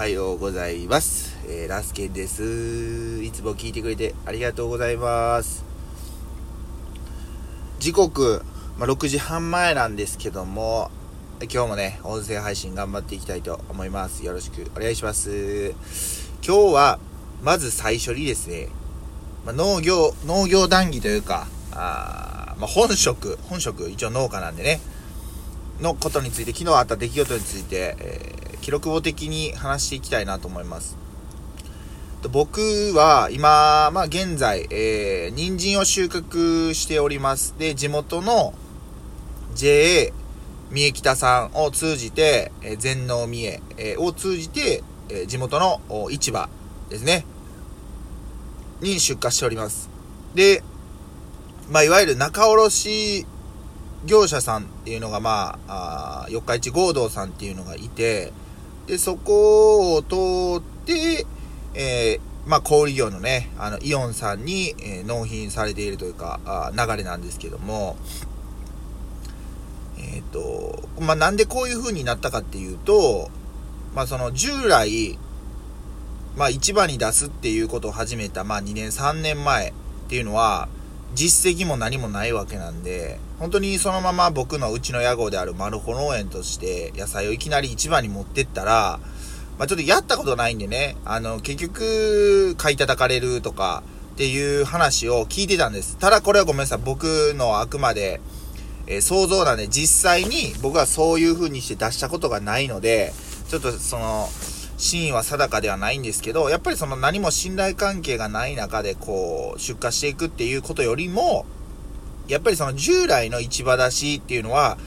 はようございます、ラスケンです。いつも聞いてくれてありがとうございます。時刻、6時半前なんですけども、今日もね音声配信頑張っていきたいと思います。よろしくお願いします。今日はまず最初にですね、農業談義というか本職一応農家なんでねのことについて、昨日あった出来事について、記録簿的に話していきたいなと思います。僕は今、現在、人参を収穫しております。で、地元の JA 三重北さんを通じて、全農三重、を通じて、地元の市場ですねに出荷しております。で、いわゆる仲卸業者さんっていうのが、四日市合同さんっていうのがいて、で、そこを通って、小売業のね、イオンさんに、納品されているというか、流れなんですけども、なんでこういう風になったかっていうと、従来、市場に出すっていうことを始めた、2年、3年前っていうのは、実績も何もないわけなんで、本当にそのまま僕のうちの屋号であるマルホ農園として野菜をいきなり市場に持ってったら、ちょっとやったことないんでね、結局買い叩かれるとかっていう話を聞いてたんです。ただこれはごめんなさい、僕のあくまで、想像なんで、実際に僕はそういう風にして出したことがないので、ちょっとその真意は定かではないんですけど、やっぱりその何も信頼関係がない中でこう出荷していくっていうことよりも、やっぱりその従来の市場出しっていうのは、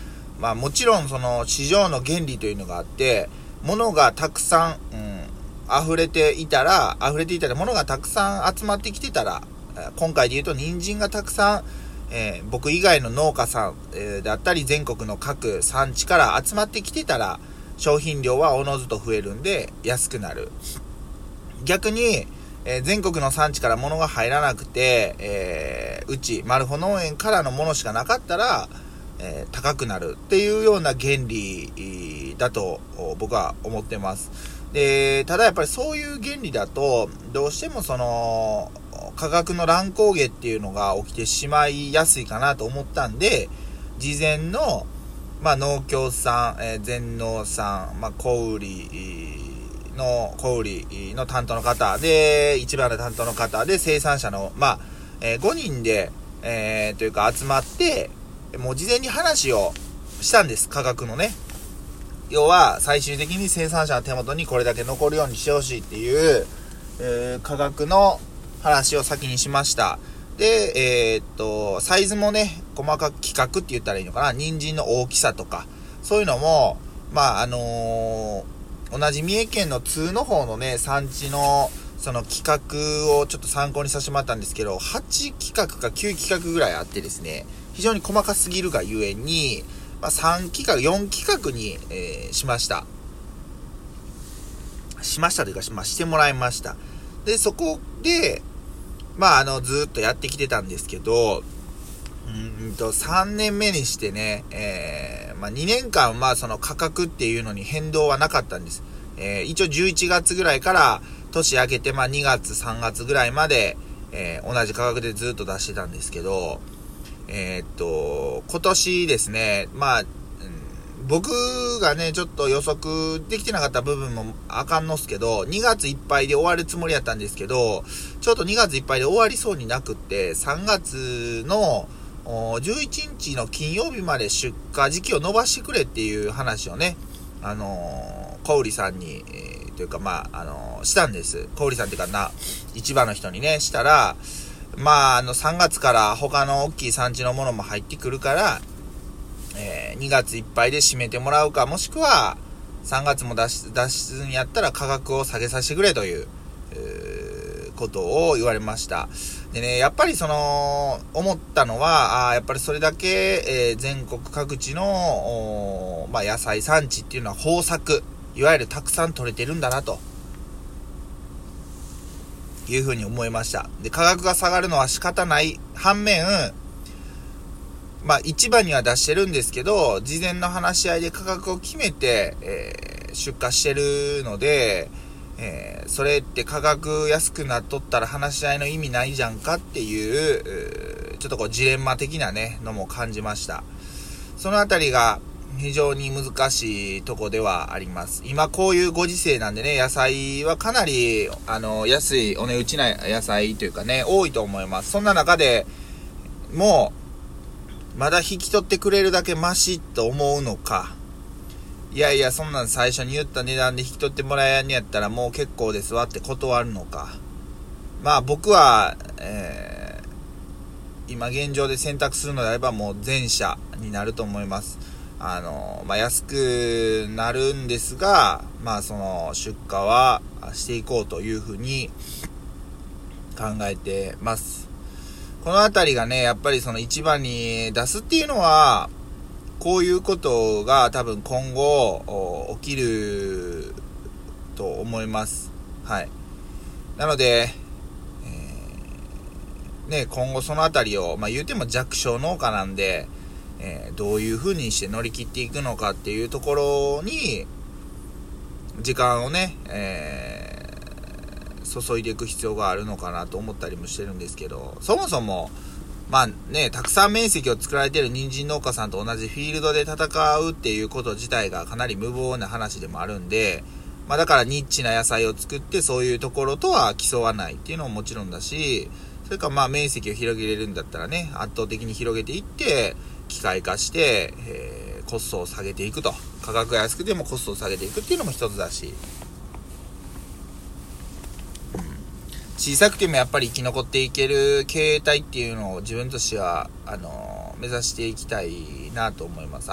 もちろんその市場の原理というのがあって、物がたくさん、溢れていたら物がたくさん集まってきてたら、今回で言うと人参がたくさん、僕以外の農家さん、だったり全国の各産地から集まってきてたら、商品量はおのずと増えるんで安くなる。逆に、全国の産地から物が入らなくて、うちマルホ農園からのものしかなかったら、高くなるっていうような原理だと僕は思ってます。で、ただやっぱりそういう原理だと、どうしてもその価格の乱高下っていうのが起きてしまいやすいかなと思ったんで、事前の農協さん、全農さん、小売の担当の方で、市場の担当の方で、生産者の、5人で、というか集まって、もう事前に話をしたんです、価格のね。要は、最終的に生産者の手元にこれだけ残るようにしてほしいっていう、価格の話を先にしました。で、サイズもね、細かく規格って言ったらいいのかな、人参の大きさとか、そういうのも、同じ三重県の通の方のね、産地の、その規格をちょっと参考にさせてもらったんですけど、8規格か9規格ぐらいあってですね、非常に細かすぎるがゆえに、3規格、4規格に、しました。しましたというか、してもらいました。で、そこで、ずっとやってきてたんですけど、3年目にしてね、2年間はその価格っていうのに変動はなかったんです。一応11月ぐらいから年明けて、2月3月ぐらいまで、同じ価格でずっと出してたんですけど、今年ですね、僕がね、ちょっと予測できてなかった部分もあかんのっすけど、2月いっぱいで終わるつもりやったんですけど、ちょっと2月いっぱいで終わりそうになくって、3月の11日の金曜日まで出荷時期を延ばしてくれっていう話をね、小売さんに、というかしたんです。小売さんっていうかな、市場の人にね、したら、3月から他の大きい産地のものも入ってくるから、2月いっぱいで締めてもらうか、もしくは3月も出すんやったら価格を下げさせてくれという、ことを言われました。でね、やっぱりその思ったのは、やっぱりそれだけ、全国各地の、野菜産地っていうのは豊作、いわゆるたくさん取れてるんだなというふうに思いました。で、価格が下がるのは仕方ない反面、市場には出してるんですけど、事前の話し合いで価格を決めて、出荷してるので、それって価格安くなっとったら話し合いの意味ないじゃんかっていう、ちょっとこうジレンマ的なね、のも感じました。そのあたりが非常に難しいとこではあります。今こういうご時世なんでね、野菜はかなり安いお値打ちな野菜というかね、多いと思います。そんな中でもうまだ引き取ってくれるだけマシと思うのか、いやいやそんなん最初に言った値段で引き取ってもらえんやったらもう結構ですわって断るのか。まあ僕は、今現状で選択するのであればもう前者になると思います。安くなるんですが、まあその出荷はしていこうというふうに考えてます。このあたりがね、やっぱりその市場に出すっていうのはこういうことが多分今後起きると思います。はい。なので、今後そのあたりを、まあ言うても弱小農家なんで、どういう風にして乗り切っていくのかっていうところに時間をね、注いでいく必要があるのかなと思ったりもしてるんですけど、そもそもまあね、たくさん面積を作られている人参農家さんと同じフィールドで戦うっていうこと自体がかなり無謀な話でもあるんで、まあだからニッチな野菜を作ってそういうところとは競わないっていうのももちろんだし、それからまあ面積を広げれるんだったらね、圧倒的に広げていって、機械化して、コストを下げていくと。価格が安くてもコストを下げていくっていうのも一つだし、小さくてもやっぱり生き残っていける経営体っていうのを自分としては目指していきたいなと思います。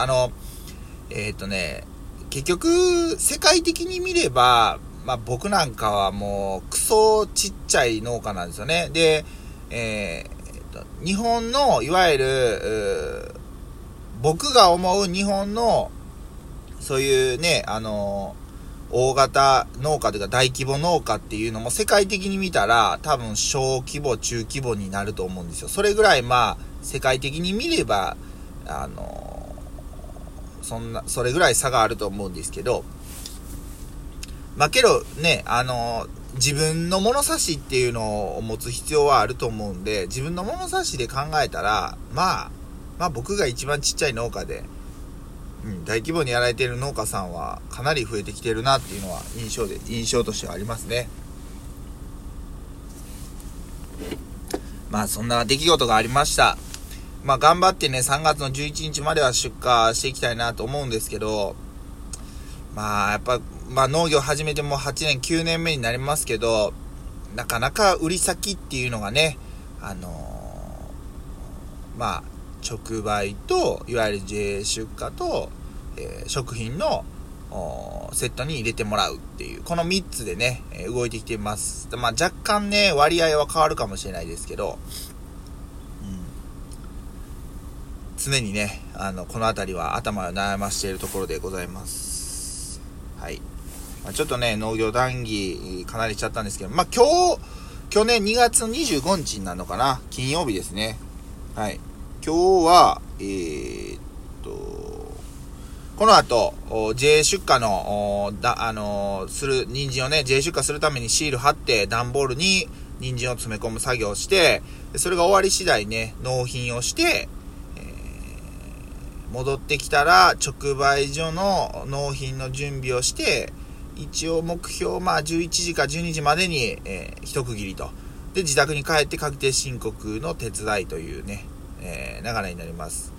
結局世界的に見れば、まあ僕なんかはもうクソちっちゃい農家なんですよね。で、日本のいわゆる僕が思う日本のそういうね大型農家というか大規模農家っていうのも世界的に見たら多分小規模中規模になると思うんですよ。それぐらいまあ世界的に見ればそれぐらい差があると思うんですけど、まあけどね自分の物差しっていうのを持つ必要はあると思うんで、自分の物差しで考えたらまあ僕が一番ちっちゃい農家で。大規模にやられている農家さんはかなり増えてきてるなっていうのは印象としてはありますね。まあそんな出来事がありました。まあ頑張ってね、3月の11日までは出荷していきたいなと思うんですけど、まあやっぱ、まあ農業始めても8年、9年目になりますけど、なかなか売り先っていうのがね、まあ、直売といわゆる JA 出荷と、食品のセットに入れてもらうっていうこの3つでね、動いてきています。まあ、若干ね割合は変わるかもしれないですけど、常にねこの辺りは頭を悩ましているところでございます。はい、まあ、ちょっとね農業談義かなりしちゃったんですけど、まあ去年2月25日になるのかな、金曜日ですね。はい、今日は、この後、JA 出荷の、人参をね、JA 出荷するためにシール貼って、段ボールに人参を詰め込む作業をして、それが終わり次第ね、納品をして、戻ってきたら、直売所の納品の準備をして、一応目標、まあ、11時か12時までに、一区切りと。で、自宅に帰って確定申告の手伝いというね、流れになります。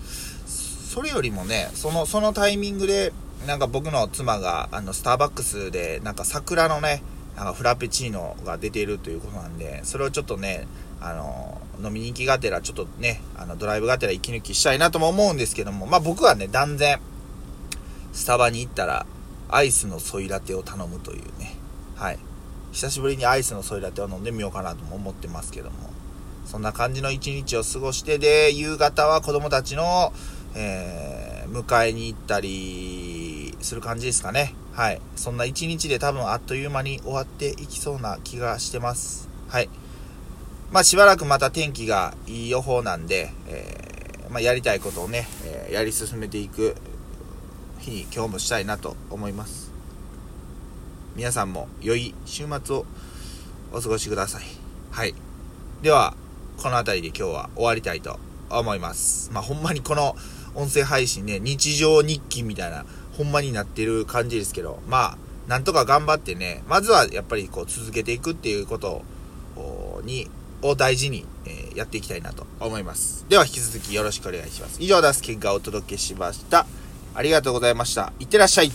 それよりもねそのタイミングでなんか僕の妻がスターバックスでなんか桜のねフラペチーノが出ているということなんで、それをちょっとね飲みに行きがてらちょっとねドライブがてら息抜きしたいなとも思うんですけども、まあ僕はね断然スタバに行ったらアイスのソイラテを頼むというね。はい、久しぶりにアイスのソイラテを飲んでみようかなとも思ってますけども、そんな感じの一日を過ごして、で夕方は子供たちの、迎えに行ったりする感じですかね。はい、そんな一日で多分あっという間に終わっていきそうな気がしてます。はい、まあしばらくまた天気がいい予報なんで、やりたいことをね、やり進めていく日に今日もしたいなと思います。皆さんも良い週末をお過ごしください。はい。では、この辺りで今日は終わりたいと思います。まあ、ほんまにこの音声配信ね、日常日記みたいな、ほんまになってる感じですけど、まあ、なんとか頑張ってね、まずはやっぱりこう続けていくっていうことを大事にやっていきたいなと思います。では、引き続きよろしくお願いします。以上、ダスケンがお届けしました。ありがとうございました。いってらっしゃい。